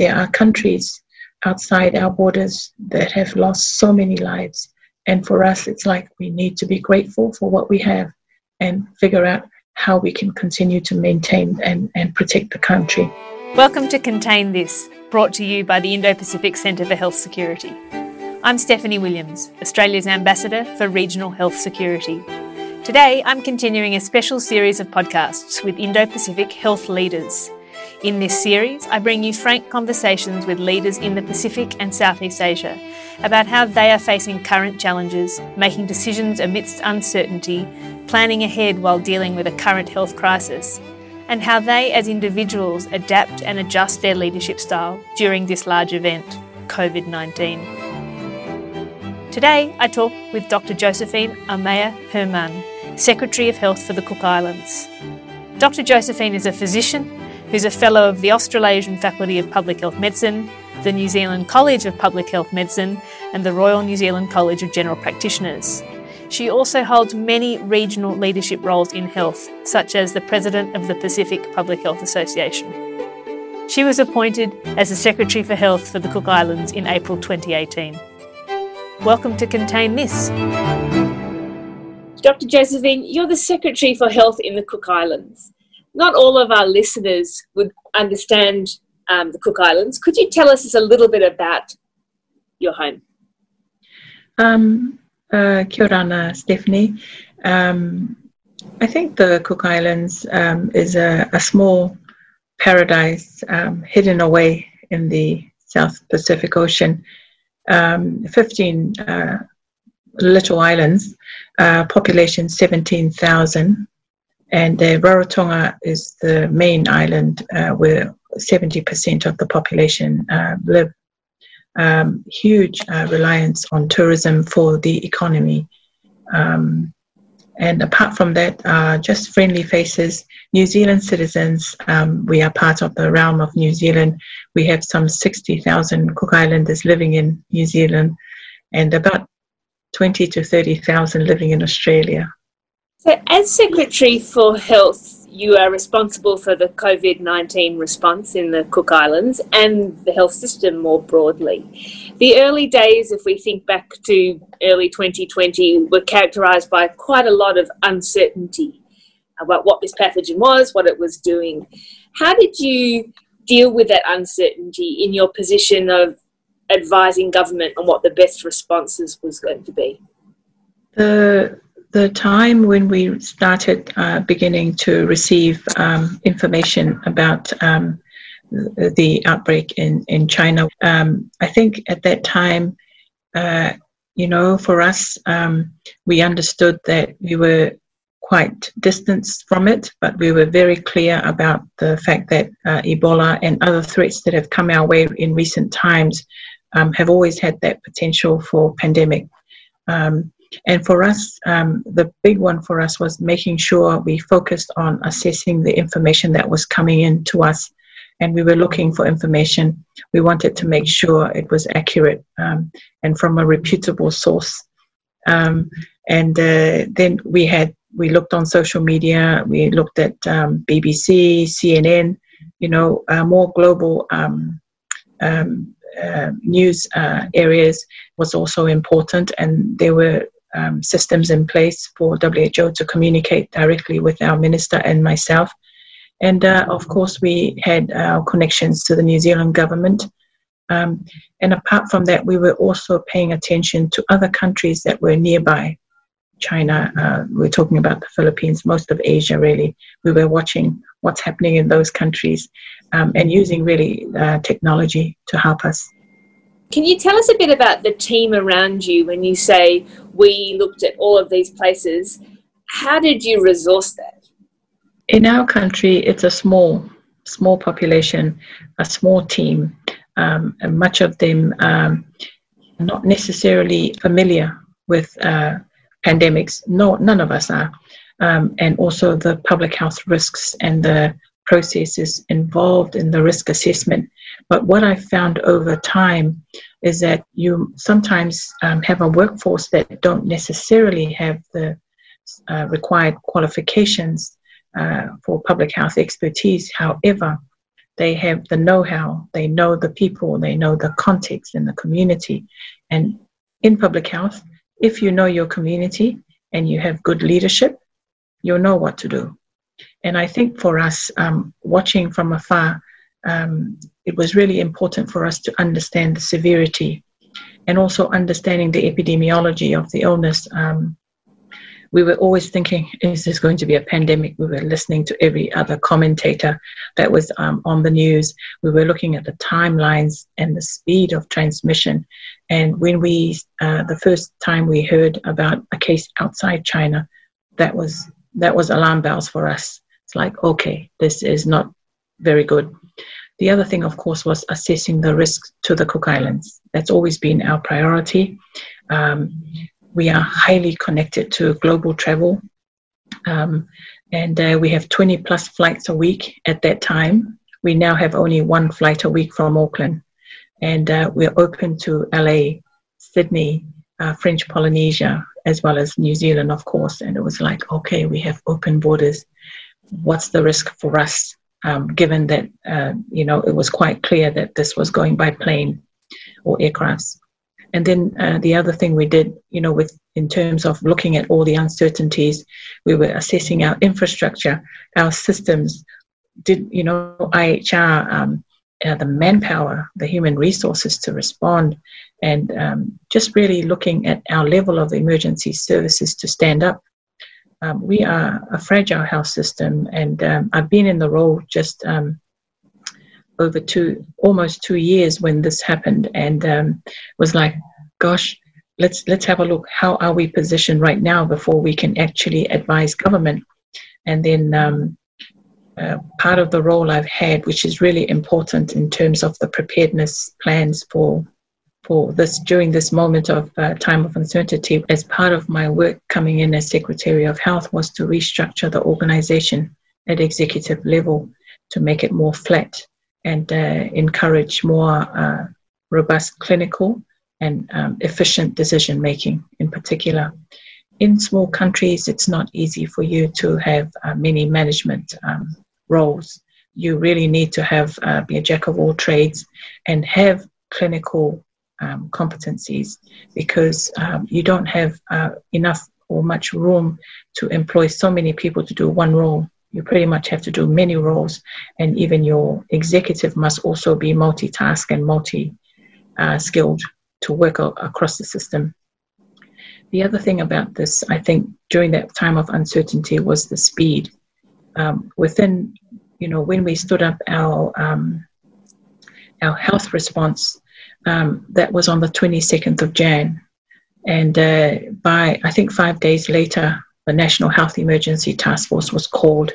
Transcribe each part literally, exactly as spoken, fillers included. There are countries outside our borders that have lost so many lives. And for us, it's like we need to be grateful for what we have and figure out how we can continue to maintain and, and protect the country. Welcome to Contain This, brought to you by the Indo-Pacific Centre for Health Security. I'm Stephanie Williams, Australia's Ambassador for Regional Health Security. Today, I'm continuing a special series of podcasts with Indo-Pacific health leaders. In this series, I bring you frank conversations with leaders in the Pacific and Southeast Asia about how they are facing current challenges, making decisions amidst uncertainty, planning ahead while dealing with a current health crisis, and how they as individuals adapt and adjust their leadership style during this large event, COVID nineteen. Today, I talk with Doctor Josephine Amea Hermann, Secretary of Health for the Cook Islands. Doctor Josephine is a physician who's a fellow of the Australasian Faculty of Public Health Medicine, the New Zealand College of Public Health Medicine, and the Royal New Zealand College of General Practitioners. She also holds many regional leadership roles in health, such as the President of the Pacific Public Health Association. She was appointed as the Secretary for Health for the Cook Islands in April twenty eighteen. Welcome to Contain This. Doctor Josephine, you're the Secretary for Health in the Cook Islands. Not all of our listeners would understand um, the Cook Islands. Could you tell us just a little bit about your home? Um, uh, kia orana, Stephanie. Um, I think the Cook Islands um, is a, a small paradise um, hidden away in the South Pacific Ocean. Um, fifteen uh, little islands, uh, population seventeen thousand. And the uh, Rarotonga is the main island uh, where seventy percent of the population uh, live. Um, huge uh, reliance on tourism for the economy. Um, and apart from that, uh, just friendly faces. New Zealand citizens, um, we are part of the realm of New Zealand. We have some sixty thousand Cook Islanders living in New Zealand and about twenty thousand to thirty thousand living in Australia. So as Secretary for Health, you are responsible for the COVID nineteen response in the Cook Islands and the health system more broadly. The early days, if we think back to early twenty twenty, were characterised by quite a lot of uncertainty about what this pathogen was, what it was doing. How did you deal with that uncertainty in your position of advising government on what the best responses was going to be? The... The time when we started uh, beginning to receive um, information about um, the outbreak in, in China, um, I think at that time, uh, you know, for us, um, we understood that we were quite distanced from it, but we were very clear about the fact that uh, Ebola and other threats that have come our way in recent times um, have always had that potential for pandemic. Um, And for us, um, the big one for us was making sure we focused on assessing the information that was coming in to us. And we were looking for information. We wanted to make sure it was accurate um, and from a reputable source. Um, and uh, then we had, we looked on social media, we looked at um, B B C, C N N, you know, uh, more global um, um, uh, news uh, areas was also important. And there were Um, systems in place for W H O to communicate directly with our minister and myself. And uh, of course, we had our connections to the New Zealand government. Um, and apart from that, we were also paying attention to other countries that were nearby China. Uh, we're talking about the Philippines, most of Asia, really. We were watching what's happening in those countries um, and using really uh, technology to help us. Can you tell us a bit about the team around you when you say we looked at all of these places? How did you resource that? In our country, it's a small, small population, a small team, um, and much of them um, not necessarily familiar with uh, pandemics. No, none of us are. Um, and also the public health risks and the processes involved in the risk assessment. But what I found over time is that you sometimes um, have a workforce that don't necessarily have the uh, required qualifications uh, for public health expertise. However, They have the know-how, they know the people, they know the context and the community. And in public health, if you know your community and you have good leadership, you'll know what to do. And I think for us, um, watching from afar, um, it was really important for us to understand the severity and also understanding the epidemiology of the illness. Um, we were always thinking, is this going to be a pandemic? We were listening to every other commentator that was um, on the news. We were looking at the timelines and the speed of transmission. And when we, uh, the first time we heard about a case outside China, that was that was alarm bells for us. It's like, okay, this is not very good. The other thing, of course, was assessing the risk to the Cook Islands. That's always been our priority. Um, We are highly connected to global travel, um, and uh, we have twenty plus flights a week at that time. We now have only one flight a week from Auckland, and uh, we're open to L A, Sydney, uh, French Polynesia, as well as New Zealand, of course. And it was like, okay, we have open borders. What's the risk for us, um, given that, uh, you know, it was quite clear that this was going by plane or aircrafts? And then uh, the other thing we did, you know, with in terms of looking at all the uncertainties, we were assessing our infrastructure, our systems, did, you know, I H R, um, uh, the manpower, the human resources to respond, and um, just really looking at our level of emergency services to stand up. Um, we are a fragile health system, and um, I've been in the role just um, over two, almost two years when this happened, and um, was like, gosh, let's let's have a look. How are we positioned right now before we can actually advise government? And then um, uh, part of the role I've had, which is really important in terms of the preparedness plans for for this during this moment of uh, time of uncertainty, as part of my work coming in as Secretary of Health, was to restructure the organisation at executive level to make it more flat and uh, encourage more uh, robust clinical and um, efficient decision-making in particular. In small countries, it's not easy for you to have uh, many management um, roles. You really need to have uh, be a jack of all trades and have clinical um, competencies, because um, you don't have uh, enough or much room to employ so many people to do one role. You pretty much have to do many roles, and even your executive must also be multitask and multi-skilled uh, to work o- across the system. The other thing about this, I think, during that time of uncertainty was the speed. Um, within, you know, when we stood up our um, our health response, um, that was on the twenty-second of January, and uh, by I think five days later, the National Health Emergency Task Force was called,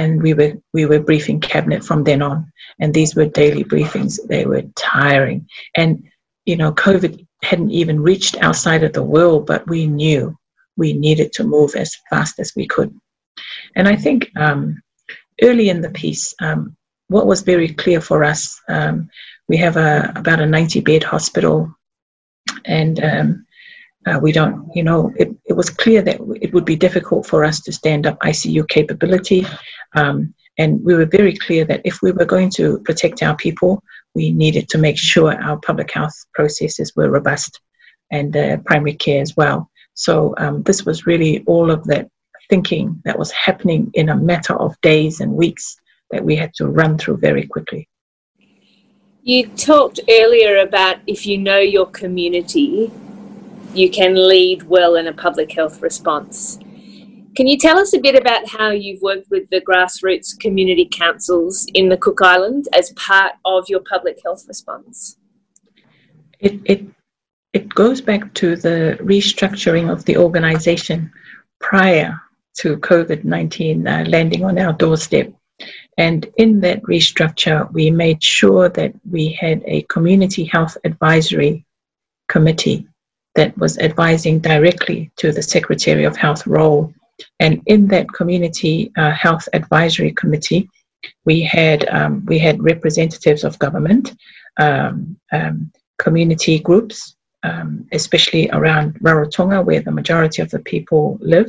and we were we were briefing Cabinet from then on. And these were daily briefings. They were tiring. And, you know, COVID hadn't even reached outside of the world, but we knew we needed to move as fast as we could. And I think um, early in the piece, um, what was very clear for us, um, we have a about a ninety-bed hospital, and um, Uh, we don't, you know, it, it was clear that it would be difficult for us to stand up I C U capability. Um, and we were very clear that if we were going to protect our people, we needed to make sure our public health processes were robust, and uh, primary care as well. So um, this was really all of that thinking that was happening in a matter of days and weeks that we had to run through very quickly. You talked earlier about if you know your community, you can lead well in a public health response. Can you tell us a bit about how you've worked with the grassroots community councils in the Cook Islands as part of your public health response? It it, it goes back to the restructuring of the organisation prior to COVID nineteen uh, landing on our doorstep. And in that restructure, we made sure that we had a community health advisory committee that was advising directly to the Secretary of Health role. And in that Community uh, Health Advisory Committee, we had um, we had representatives of government, um, um, community groups, um, especially around Rarotonga, where the majority of the people live.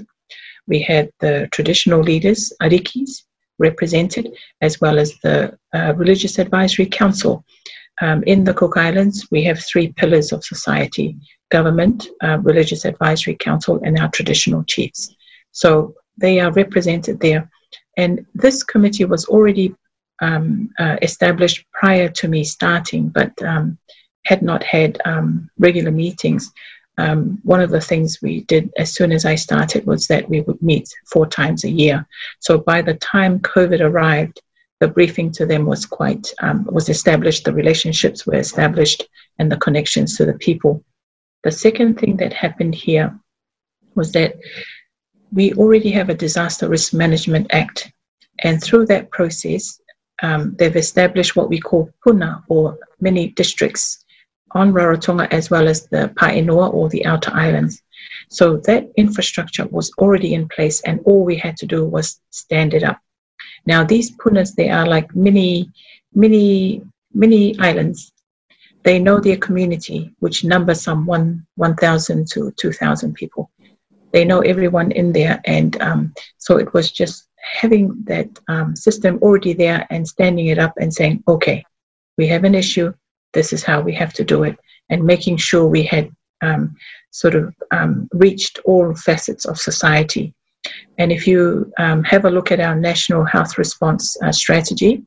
We had the traditional leaders, Arikis, represented, as well as the uh, Religious Advisory Council. Um, in the Cook Islands, we have three pillars of society: government, uh, Religious Advisory Council, and our traditional chiefs. So they are represented there. And this committee was already um, uh, established prior to me starting, but um, had not had um, regular meetings. Um, one of the things we did as soon as I started was that we would meet four times a year. So by the time COVID arrived, the briefing to them was quite, um, was established, the relationships were established, and the connections to the people. The second thing that happened here was that we already have a Disaster Risk Management Act. And through that process, um, they've established what we call PUNA, or mini districts, on Rarotonga, as well as the Pa'enua, or the outer islands. So that infrastructure was already in place, and all we had to do was stand it up. Now, these punas, they are like mini, mini, mini islands. They know their community, which numbers some one thousand to two thousand people. They know everyone in there. And um, so it was just having that um, system already there and standing it up and saying, okay, we have an issue. This is how we have to do it. And making sure we had um, sort of um, reached all facets of society. And if you um, have a look at our National Health Response uh, Strategy,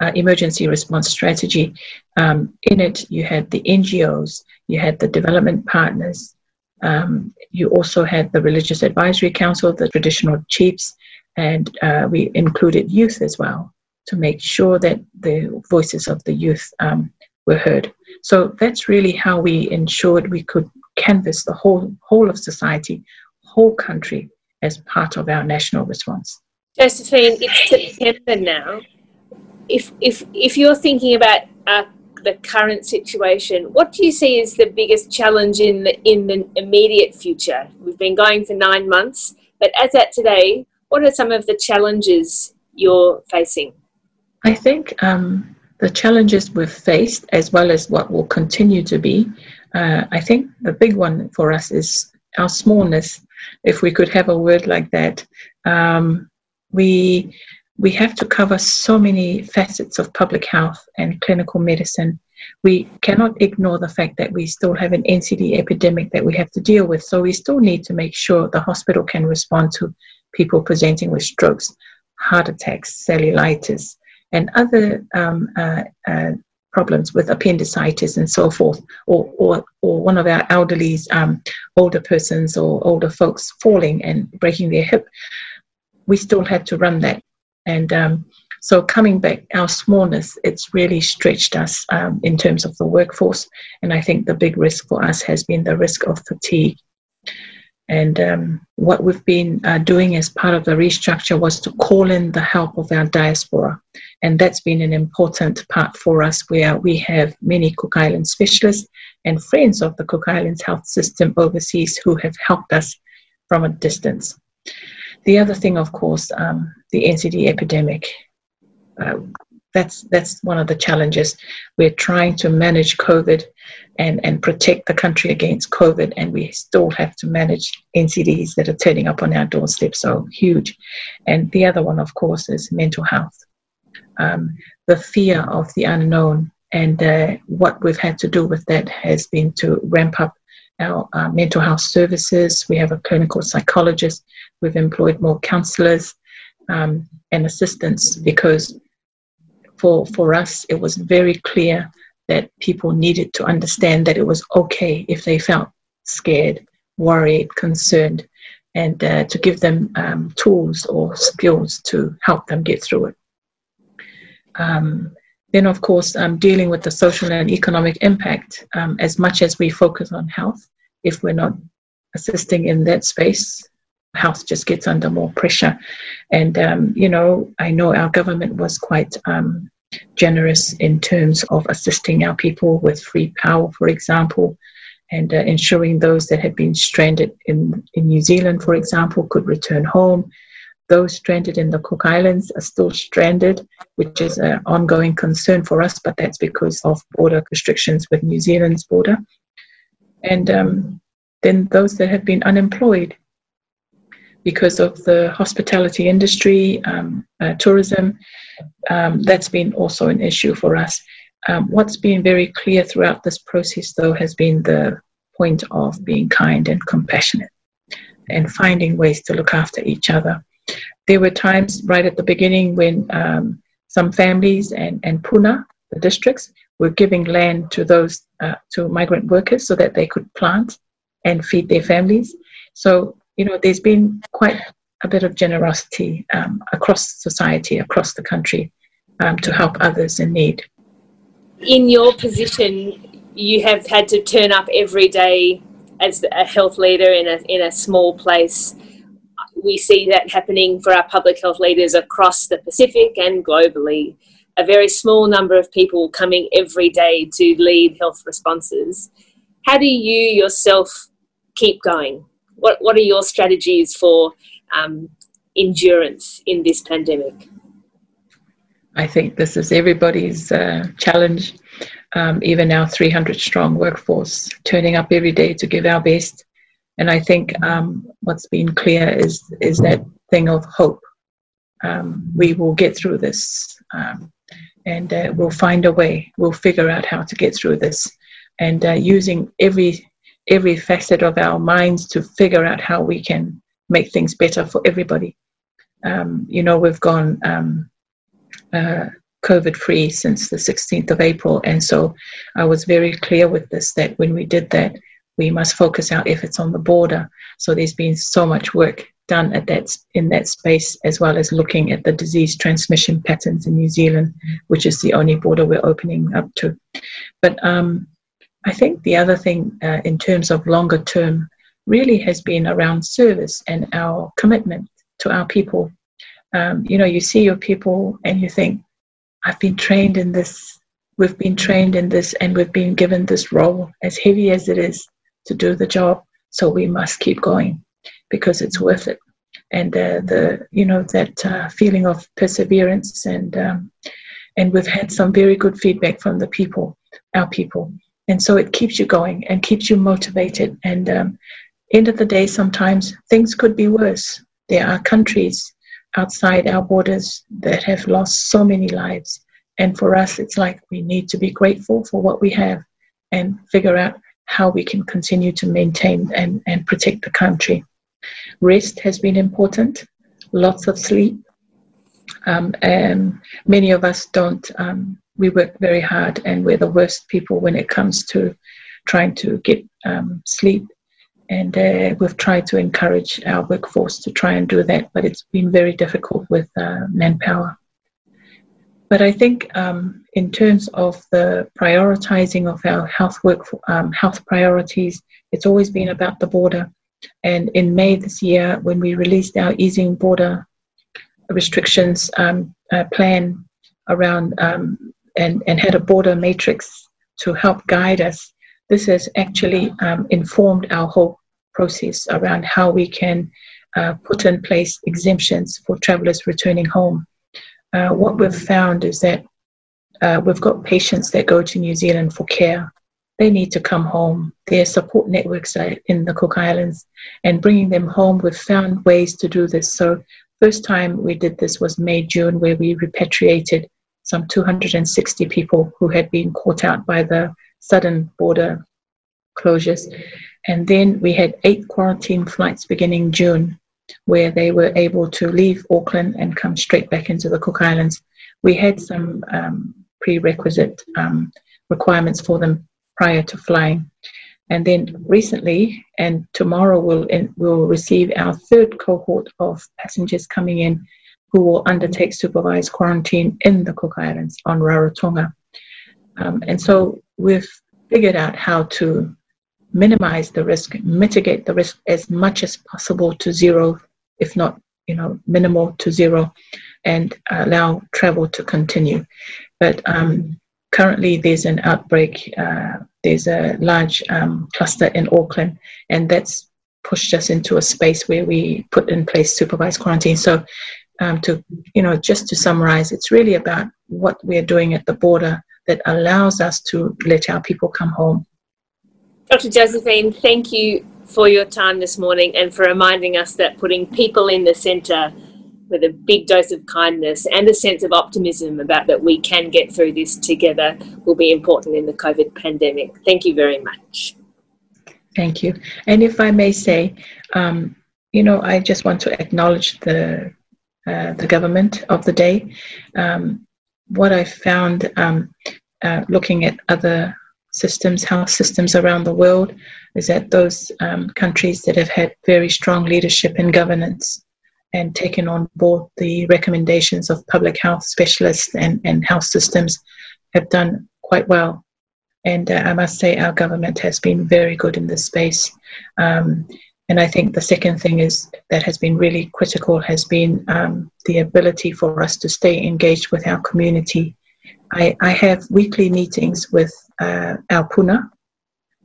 uh, Emergency Response Strategy, um, in it you had the N G Os, you had the development partners, um, you also had the Religious Advisory Council, the traditional chiefs, and uh, we included youth as well to make sure that the voices of the youth um, were heard. So that's really how we ensured we could canvass the whole whole of society, whole country, as part of our national response. Josephine, it's September now. If if if you're thinking about uh, the current situation, what do you see as the biggest challenge in the, in the immediate future? We've been going for nine months, but as at today, what are some of the challenges you're facing? I think um, the challenges we've faced, as well as what will continue to be, uh, I think the big one for us is our smallness. If we could have a word like that, um, we we have to cover so many facets of public health and clinical medicine. We cannot ignore the fact that we still have an N C D epidemic that we have to deal with. So we still need to make sure the hospital can respond to people presenting with strokes, heart attacks, cellulitis, and other um, uh, uh, problems with appendicitis and so forth, or or, or one of our elderlies, um, older persons or older folks falling and breaking their hip. We still had to run that. And um, so coming back, our smallness, it's really stretched us um, in terms of the workforce. And I think the big risk for us has been the risk of fatigue. And um, what we've been uh, doing as part of the restructure was to call in the help of our diaspora. And that's been an important part for us, where we have many Cook Island specialists and friends of the Cook Islands health system overseas who have helped us from a distance. The other thing, of course, um, the N C D epidemic. Uh, that's that's one of the challenges. We're trying to manage COVID and, and protect the country against COVID, and we still have to manage N C Ds that are turning up on our doorstep, so huge. And the other one, of course, is mental health. Um, the fear of the unknown, and uh, what we've had to do with that has been to ramp up our uh, mental health services. We have a clinical psychologist. We've employed more counsellors um, and assistants, because For, for us, it was very clear that people needed to understand that it was okay if they felt scared, worried, concerned, and uh, to give them um, tools or skills to help them get through it. Um, then, of course, um, dealing with the social and economic impact. Um, as much as we focus on health, if we're not assisting in that space, health just gets under more pressure. And, um, you know, I know our government was quite um, generous in terms of assisting our people with free power, for example, and uh, ensuring those that had been stranded in, in New Zealand, for example, could return home. Those stranded in the Cook Islands are still stranded, which is an ongoing concern for us, but that's because of border restrictions with New Zealand's border. And um, then those that have been unemployed. because of the hospitality industry, um, uh, tourism. Um, that's been also an issue for us. Um, what's been very clear throughout this process, though, has been the point of being kind and compassionate and finding ways to look after each other. There were times right at the beginning when um, some families and, and PUNA, the districts, were giving land to those uh, to migrant workers so that they could plant and feed their families. So, you know, there's been quite a bit of generosity um, across society, across the country, um, to help others in need. In your position, you have had to turn up every day as a health leader in a in a small place. We see that happening for our public health leaders across the Pacific and globally. A very small number of people coming every day to lead health responses. How do you yourself keep going? What What are your strategies for um, endurance in this pandemic? I think this is everybody's uh, challenge. Um, even our three hundred strong workforce turning up every day to give our best. And I think um, what's been clear is is that thing of hope. Um, we will get through this. Um, and uh, we'll find a way, we'll figure out how to get through this, and uh, using every every facet of our minds to figure out how we can make things better for everybody. Um, you know, we've gone um, uh, COVID free since the sixteenth of April, and so I was very clear with this, that when we did that, we must focus our efforts on the border. So there's been so much work done at that in that space, as well as looking at the disease transmission patterns in New Zealand, which is the only border we're opening up to. But um, I think the other thing uh, in terms of longer term really has been around service and our commitment to our people. Um, you know, you see your people and you think, I've been trained in this, we've been trained in this, and we've been given this role, as heavy as it is, to do the job, so we must keep going, because it's worth it. And uh, the you know that uh, feeling of perseverance, and um, and we've had some very good feedback from the people, our people, and so it keeps you going and keeps you motivated. And um, end of the day, sometimes things could be worse. There are countries outside our borders that have lost so many lives, and for us, it's like we need to be grateful for what we have and figure out how we can continue to maintain and, and protect the country. Rest has been important, lots of sleep. Um, and many of us don't, um, we work very hard, and we're the worst people when it comes to trying to get um, sleep. And uh, we've tried to encourage our workforce to try and do that, but it's been very difficult with uh, manpower. But I think um, in terms of the prioritizing of our health work, um, health priorities, it's always been about the border. And in May this year, when we released our easing border restrictions um, uh, plan around um, and, and had a border matrix to help guide us, this has actually um, informed our whole process around how we can uh, put in place exemptions for travellers returning home. Uh, what we've found is that uh, we've got patients that go to New Zealand for care. They need to come home. Their support networks are in the Cook Islands, and bringing them home, we've found ways to do this. So first time we did this was May, June, where we repatriated some two hundred sixty people who had been caught out by the sudden border closures. And then we had eight quarantine flights beginning June, where they were able to leave Auckland and come straight back into the Cook Islands. We had some um, prerequisite um, requirements for them prior to flying. And then recently, and tomorrow we'll, we'll receive our third cohort of passengers coming in who will undertake supervised quarantine in the Cook Islands on Rarotonga. Um, and so we've figured out how to minimize the risk, mitigate the risk as much as possible to zero, if not, you know, minimal to zero, and allow travel to continue. But um, currently there's an outbreak, uh, there's a large um, cluster in Auckland, and that's pushed us into a space where we put in place supervised quarantine. So um, to, you know, just to summarize, it's really about what we're doing at the border that allows us to let our people come home. Doctor Josephine, thank you for your time this morning and for reminding us that putting people in the centre with a big dose of kindness and a sense of optimism about that we can get through this together will be important in the COVID pandemic. Thank you very much. Thank you. And if I may say, um, you know, I just want to acknowledge the uh, the government of the day. Um, what I found um, uh, looking at other systems, health systems around the world, is that those um, countries that have had very strong leadership and governance and taken on board the recommendations of public health specialists and, and health systems have done quite well. And uh, I must say our government has been very good in this space. Um, and I think the second thing is that has been really critical has been um, the ability for us to stay engaged with our community. I, I have weekly meetings with uh, our PUNA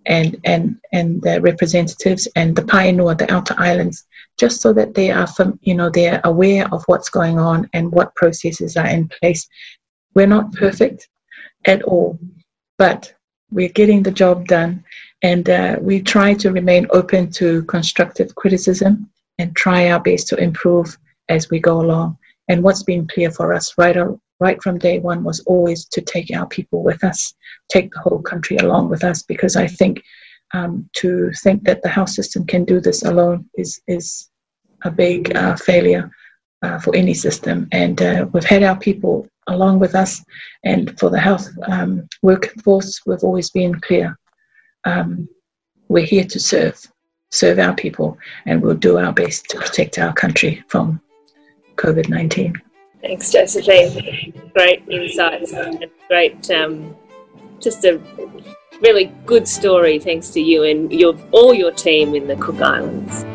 and and and their representatives and the Pa'enua, the outer islands, just so that they are from, you know, they're aware of what's going on and what processes are in place. We're not perfect at all, but we're getting the job done, and uh, we try to remain open to constructive criticism and try our best to improve as we go along. And what's been clear for us right on right from day one was always to take our people with us, take the whole country along with us, because I think um, to think that the health system can do this alone is is a big uh, failure uh, for any system. And uh, we've had our people along with us, and for the health um, workforce, we've always been clear. Um, we're here to serve, serve our people, and we'll do our best to protect our country from COVID nineteen. Thanks, Josephine. Great insights and great, um, just a really good story thanks to you and your all your team in the Cook Islands.